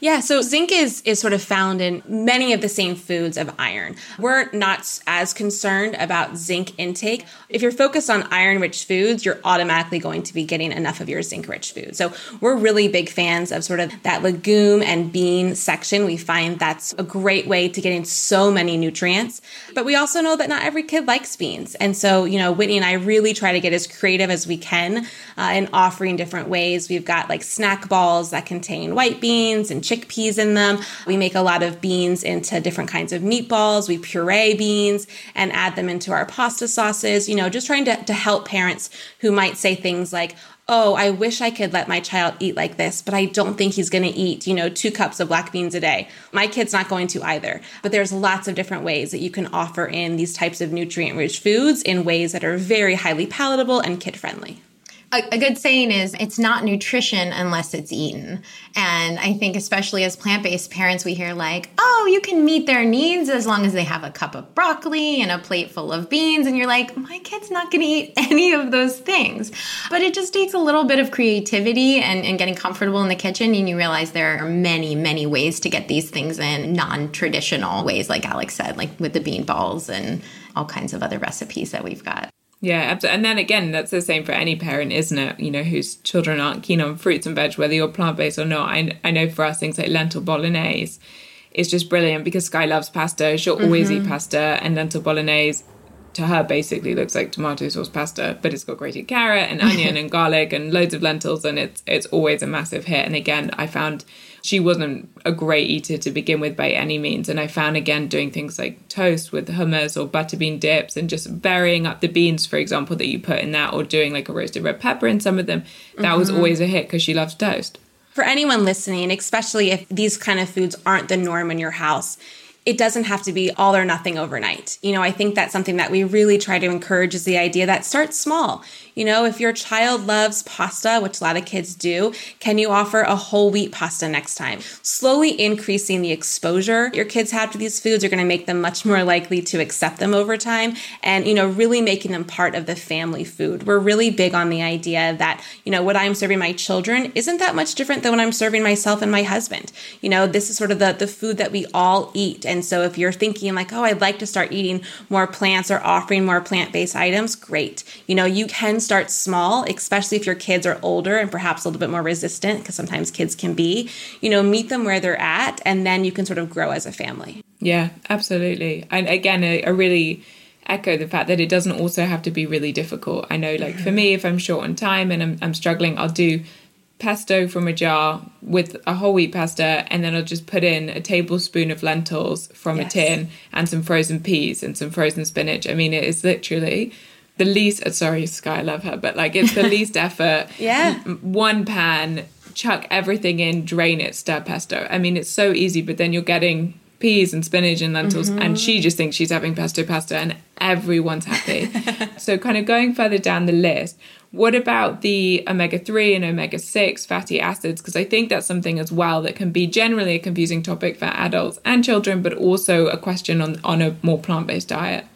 Yeah, so zinc is sort of found in many of the same foods of iron. We're not as concerned about zinc intake. If you're focused on iron-rich foods, you're automatically going to be getting enough of your zinc-rich food. So we're really big fans of sort of that legume and bean section. We find that's a great way to get in so many nutrients. But we also know that not every kid likes beans. And so, you know, Whitney and I really try to get as creative as we can in offering different ways. We've got like snack balls that contain white beans and chickpeas in them. We make a lot of beans into different kinds of meatballs. We puree beans and add them into our pasta sauces, you know, just trying to help parents who might say things like, oh, I wish I could let my child eat like this, but I don't think he's going to eat, you know, 2 cups of black beans a day. My kid's not going to either. But there's lots of different ways that you can offer in these types of nutrient-rich foods in ways that are very highly palatable and kid-friendly. A good saying is, it's not nutrition unless it's eaten. And I think especially as plant-based parents, we hear like, oh, you can meet their needs as long as they have a cup of broccoli and a plate full of beans. And you're like, my kid's not going to eat any of those things. But it just takes a little bit of creativity and getting comfortable in the kitchen. And you realize there are many, many ways to get these things in non-traditional ways, like Alex said, like with the bean balls and all kinds of other recipes that we've got. Yeah, absolutely. And then again, that's the same for any parent, isn't it? You know, whose children aren't keen on fruits and veg, whether you're plant-based or not. I know for us, things like lentil bolognese is just brilliant because Sky loves pasta. She'll always eat pasta, and lentil bolognese to her basically looks like tomato sauce pasta, but it's got grated carrot and onion and garlic and loads of lentils, and it's always a massive hit. And again, I found she wasn't a great eater to begin with by any means, and I found again doing things like toast with hummus or butter bean dips and just varying up the beans, for example, that you put in that, or doing like a roasted red pepper in some of them, that was always a hit because she loves toast. For anyone listening, especially if these kind of foods aren't the norm in your house, it doesn't have to be all or nothing overnight. You know, I think that's something that we really try to encourage is the idea that start small. You know, if your child loves pasta, which a lot of kids do, can you offer a whole wheat pasta next time? Slowly increasing the exposure your kids have to these foods are going to make them much more likely to accept them over time and, you know, really making them part of the family food. We're really big on the idea that, you know, what I'm serving my children isn't that much different than what I'm serving myself and my husband. You know, this is sort of the food that we all eat. And so if you're thinking like, oh, I'd like to start eating more plants or offering more plant-based items, great. You know, you can start small, especially if your kids are older and perhaps a little bit more resistant, because sometimes kids can be, you know, meet them where they're at, and then you can sort of grow as a family. Yeah, absolutely. And again, I really echo the fact that it doesn't also have to be really difficult. I know, like for me, if I'm short on time and I'm struggling, I'll do pesto from a jar with a whole wheat pasta, and then I'll just put in a tablespoon of lentils from a tin and some frozen peas and some frozen spinach. I mean, it is literally the least, sorry, Sky, I love her, but like it's the least effort. Yeah. One pan, chuck everything in, drain it, stir pesto. I mean, it's so easy, but then you're getting peas and spinach and lentils, mm-hmm. and she just thinks she's having pesto and everyone's happy. So kind of going further down the list, what about the omega-3 and omega-6 fatty acids? Because I think that's something as well that can be generally a confusing topic for adults and children, but also a question on a more plant-based diet.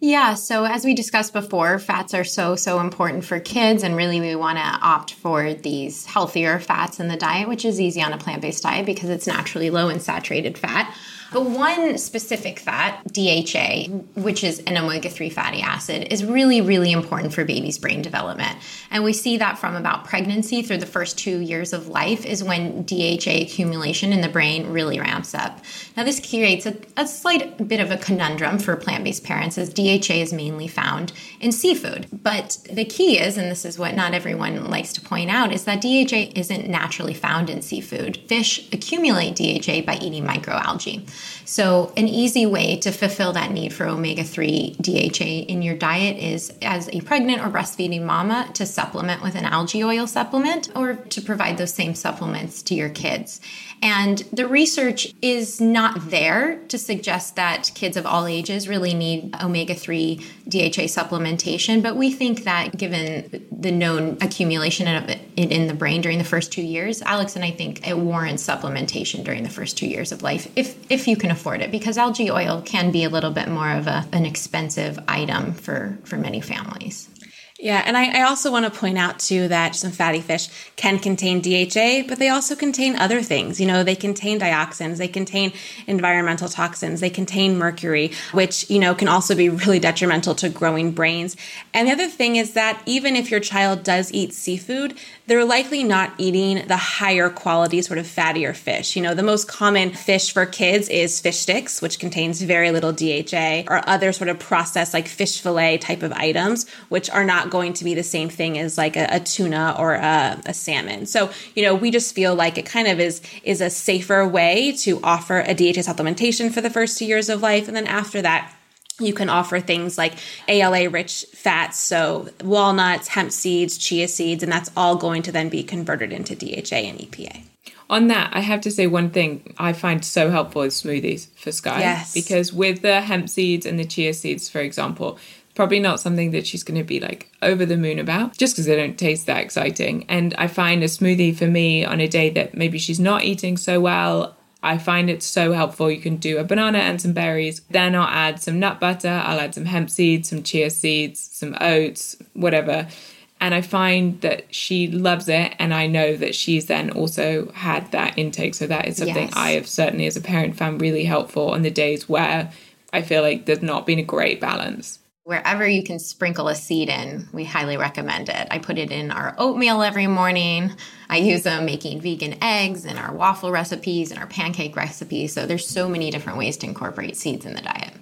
Yeah, so as we discussed before, fats are so important for kids, and really we want to opt for these healthier fats in the diet, which is easy on a plant-based diet because it's naturally low in saturated fat. But one specific fat, DHA, which is an omega-3 fatty acid, is really, really important for baby's brain development. And we see that from about pregnancy through the first 2 years of life is when DHA accumulation in the brain really ramps up. Now, this creates a slight bit of a conundrum for plant-based parents, as DHA is mainly found in seafood. But the key is, and this is what not everyone likes to point out, is that DHA isn't naturally found in seafood. Fish accumulate DHA by eating microalgae. So an easy way to fulfill that need for omega-3 DHA in your diet is, as a pregnant or breastfeeding mama, to supplement with an algae oil supplement or to provide those same supplements to your kids. And the research is not there to suggest that kids of all ages really need omega-3 DHA supplementation, but we think that given the known accumulation of it in the brain during the first 2 years, Alex and I think it warrants supplementation during the first 2 years of life, if you can afford it, because algae oil can be a little bit more of an expensive item for many families. Yeah, and I also want to point out, too, that some fatty fish can contain DHA, but they also contain other things. You know, they contain dioxins, they contain environmental toxins, they contain mercury, which, you know, can also be really detrimental to growing brains. And the other thing is that even if your child does eat seafood, they're likely not eating the higher quality sort of fattier fish. You know, the most common fish for kids is fish sticks, which contains very little DHA, or other sort of processed like fish fillet type of items, which are not going to be the same thing as like a tuna or a salmon. So, you know, we just feel like it kind of is a safer way to offer a DHA supplementation for the first 2 years of life. And then after that, you can offer things like ALA-rich fats, so walnuts, hemp seeds, chia seeds, and that's all going to then be converted into DHA and EPA. On that, I have to say one thing I find so helpful is smoothies for Sky. Yes. Because with the hemp seeds and the chia seeds, for example, probably not something that she's going to be like over the moon about, just because they don't taste that exciting. And I find a smoothie for me on a day that maybe she's not eating so well, I find it so helpful. You can do a banana and some berries. Then I'll add some nut butter. I'll add some hemp seeds, some chia seeds, some oats, whatever. And I find that she loves it. And I know that she's then also had that intake. So that is something I have certainly as a parent found really helpful on the days where I feel like there's not been a great balance. Wherever you can sprinkle a seed in, we highly recommend it. I put it in our oatmeal every morning. I use them making vegan eggs in our waffle recipes and our pancake recipes. So there's so many different ways to incorporate seeds in the diet.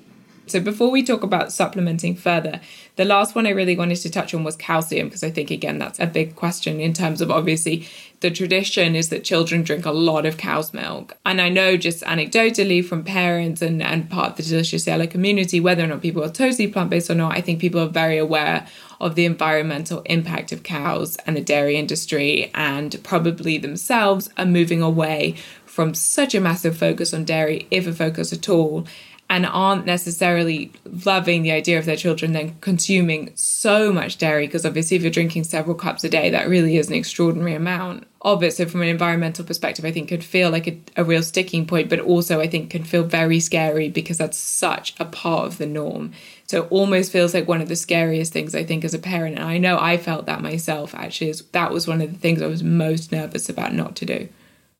So before we talk about supplementing further, the last one I really wanted to touch on was calcium, because I think, again, that's a big question in terms of, obviously, the tradition is that children drink a lot of cow's milk. And I know just anecdotally from parents and part of the Delicious Yellow community, whether or not people are totally plant-based or not, I think people are very aware of the environmental impact of cows and the dairy industry, and probably themselves are moving away from such a massive focus on dairy, if a focus at all, and aren't necessarily loving the idea of their children then consuming so much dairy, because obviously if you're drinking several cups a day, that really is an extraordinary amount of it. So from an environmental perspective, I think could feel like a real sticking point, but also I think can feel very scary because that's such a part of the norm. So it almost feels like one of the scariest things I think as a parent, and I know I felt that myself actually, is that was one of the things I was most nervous about not to do.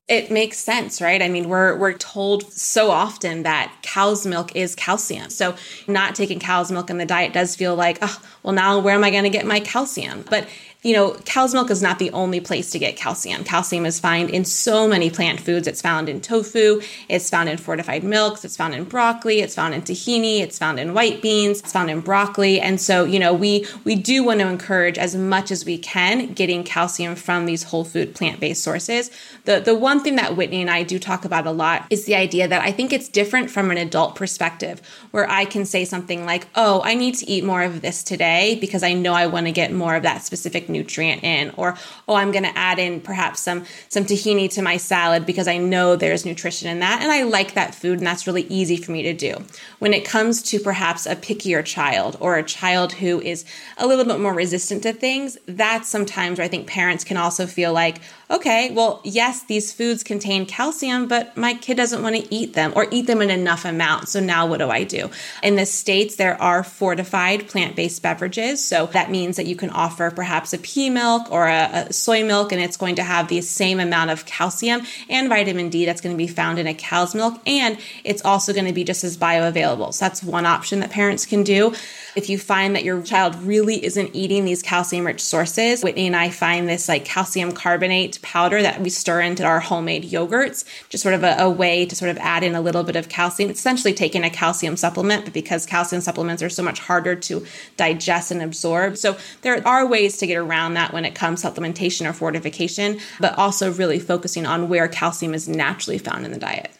It makes sense, right? I mean, we're told so often that cow's milk is calcium. So not taking cow's milk in the diet does feel like, oh, well, now where am I going to get my calcium? But you know, cow's milk is not the only place to get calcium. Calcium is found in so many plant foods. It's found in tofu. It's found in fortified milks. It's found in broccoli. It's found in tahini. It's found in white beans. It's found in broccoli. And so, you know, we do want to encourage as much as we can getting calcium from these whole food plant-based sources. The one thing that Whitney and I do talk about a lot is the idea that I think it's different from an adult perspective, where I can say something like, oh, I need to eat more of this today because I know I want to get more of that specific nutrient in, or, oh, I'm going to add in perhaps some tahini to my salad because I know there's nutrition in that. And I like that food. And that's really easy for me to do. When it comes to perhaps a pickier child or a child who is a little bit more resistant to things, that's sometimes where I think parents can also feel like, okay, well, yes, these foods contain calcium, but my kid doesn't want to eat them or eat them in enough amount. So now what do I do? In the States, there are fortified plant-based beverages. So that means that you can offer perhaps a pea milk or a soy milk, and it's going to have the same amount of calcium and vitamin D that's going to be found in a cow's milk. And it's also going to be just as bioavailable. So that's one option that parents can do. If you find that your child really isn't eating these calcium-rich sources, Whitney and I find this like calcium carbonate powder that we stir into our homemade yogurts, just sort of a way to sort of add in a little bit of calcium. It's essentially taking a calcium supplement, but because calcium supplements are so much harder to digest and absorb. So there are ways to get around that when it comes to supplementation or fortification, but also really focusing on where calcium is naturally found in the diet.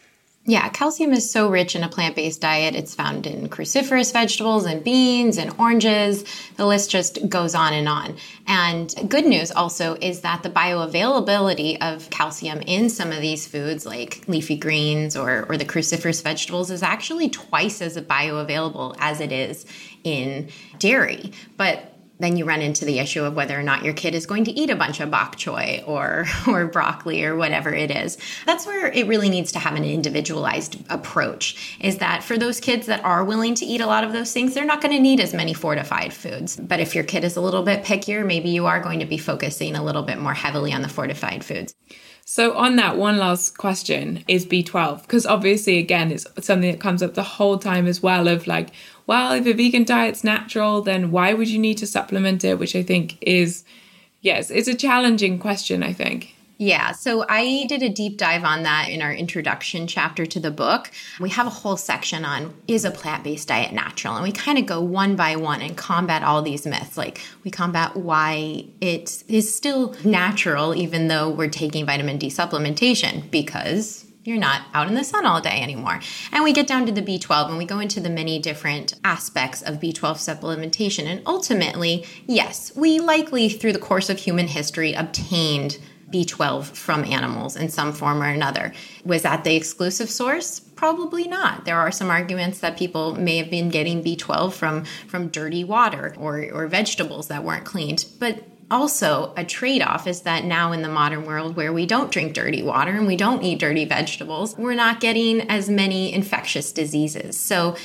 Yeah, calcium is so rich in a plant-based diet. It's found in cruciferous vegetables and beans and oranges. The list just goes on and on. And good news also is that the bioavailability of calcium in some of these foods like leafy greens or the cruciferous vegetables is actually twice as bioavailable as it is in dairy. But then you run into the issue of whether or not your kid is going to eat a bunch of bok choy or broccoli or whatever it is. That's where it really needs to have an individualized approach, is that for those kids that are willing to eat a lot of those things, they're not going to need as many fortified foods. But if your kid is a little bit pickier, maybe you are going to be focusing a little bit more heavily on the fortified foods. So on that, one last question is B12, because obviously, again, it's something that comes up the whole time as well of like, well, if a vegan diet's natural, then why would you need to supplement it? Which I think is, yes, it's a challenging question, I think. Yeah, so I did a deep dive on that in our introduction chapter to the book. We have a whole section on, is a plant-based diet natural? And we kind of go one by one and combat all these myths. Like we combat why it is still natural, even though we're taking vitamin D supplementation, because you're not out in the sun all day anymore. And we get down to the B12 and we go into the many different aspects of B12 supplementation. And ultimately, yes, we likely through the course of human history obtained B12 from animals in some form or another. Was that the exclusive source? Probably not. There are some arguments that people may have been getting B12 from dirty water or vegetables that weren't cleaned. But also, a trade-off is that now in the modern world where we don't drink dirty water and we don't eat dirty vegetables, we're not getting as many infectious diseases. So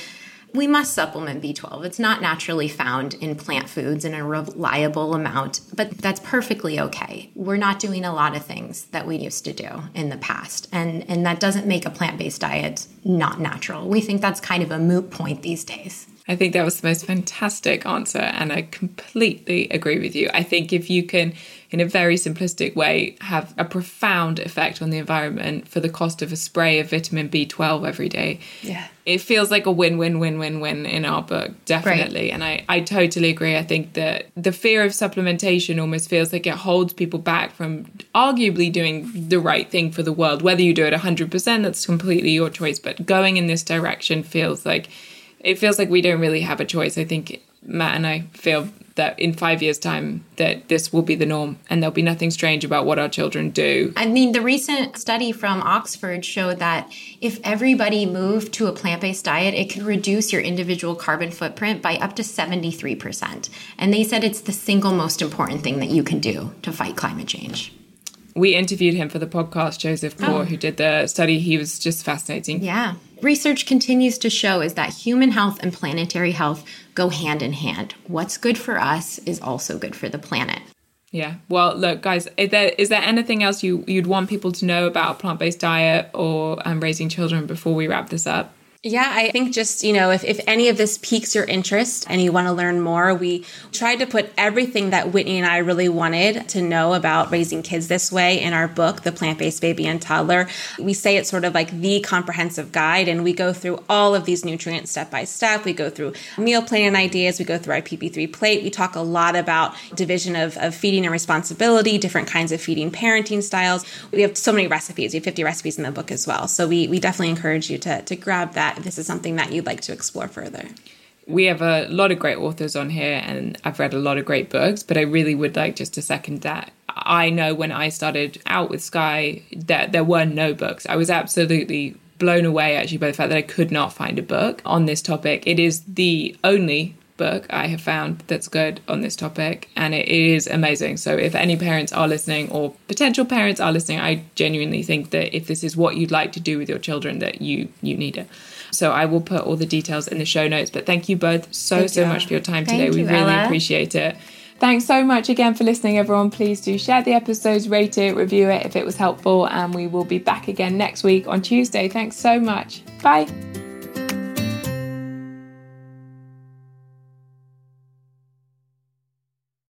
we must supplement B12. It's not naturally found in plant foods in a reliable amount, but that's perfectly okay. We're not doing a lot of things that we used to do in the past, and that doesn't make a plant-based diet not natural. We think that's kind of a moot point these days. I think that was the most fantastic answer, and I completely agree with you. I think if you can, in a very simplistic way, have a profound effect on the environment for the cost of a spray of vitamin B12 every day, yeah, it feels like a win-win-win-win-win in our book, definitely. Right. And I totally agree. I think that the fear of supplementation almost feels like it holds people back from arguably doing the right thing for the world. Whether you do it 100%, that's completely your choice, but going in this direction feels like... It feels like we don't really have a choice. I think Matt and I feel that in 5 years' time that this will be the norm and there'll be nothing strange about what our children do. I mean, the recent study from Oxford showed that if everybody moved to a plant-based diet, it could reduce your individual carbon footprint by up to 73%. And they said it's the single most important thing that you can do to fight climate change. We interviewed him for the podcast, Joseph Kaur, who did the study. He was just fascinating. Yeah. Research continues to show is that human health and planetary health go hand in hand. What's good for us is also good for the planet. Yeah. Well, look, guys, is there anything else you'd want people to know about a plant-based diet or raising children before we wrap this up? Yeah, I think just, if any of this piques your interest and you want to learn more, we tried to put everything that Whitney and I really wanted to know about raising kids this way in our book, The Plant-Based Baby and Toddler. We say it's sort of like the comprehensive guide, and we go through all of these nutrients step by step. We go through meal plan ideas. We go through our PP3 plate. We talk a lot about division of feeding and responsibility, different kinds of feeding parenting styles. We have so many recipes. We have 50 recipes in the book as well. So we definitely encourage you to grab that if this is something that you'd like to explore further. we have a lot of great authors on here and I've read a lot of great books, but I really would like just to second that. I know when I started out with Sky that there were no books. I was absolutely blown away actually by the fact that I could not find a book on this topic. It is the only book I have found that's good on this topic, and it is amazing. So if any parents are listening or potential parents are listening, I genuinely think that if this is what you'd like to do with your children, that you need it. So I will put all the details in the show notes, but thank you both so much for your time today. We really appreciate it. Thanks so much again for listening, everyone. Please do share the episodes, rate it, review it if it was helpful, and we will be back again next week on Tuesday. Thanks so much. Bye.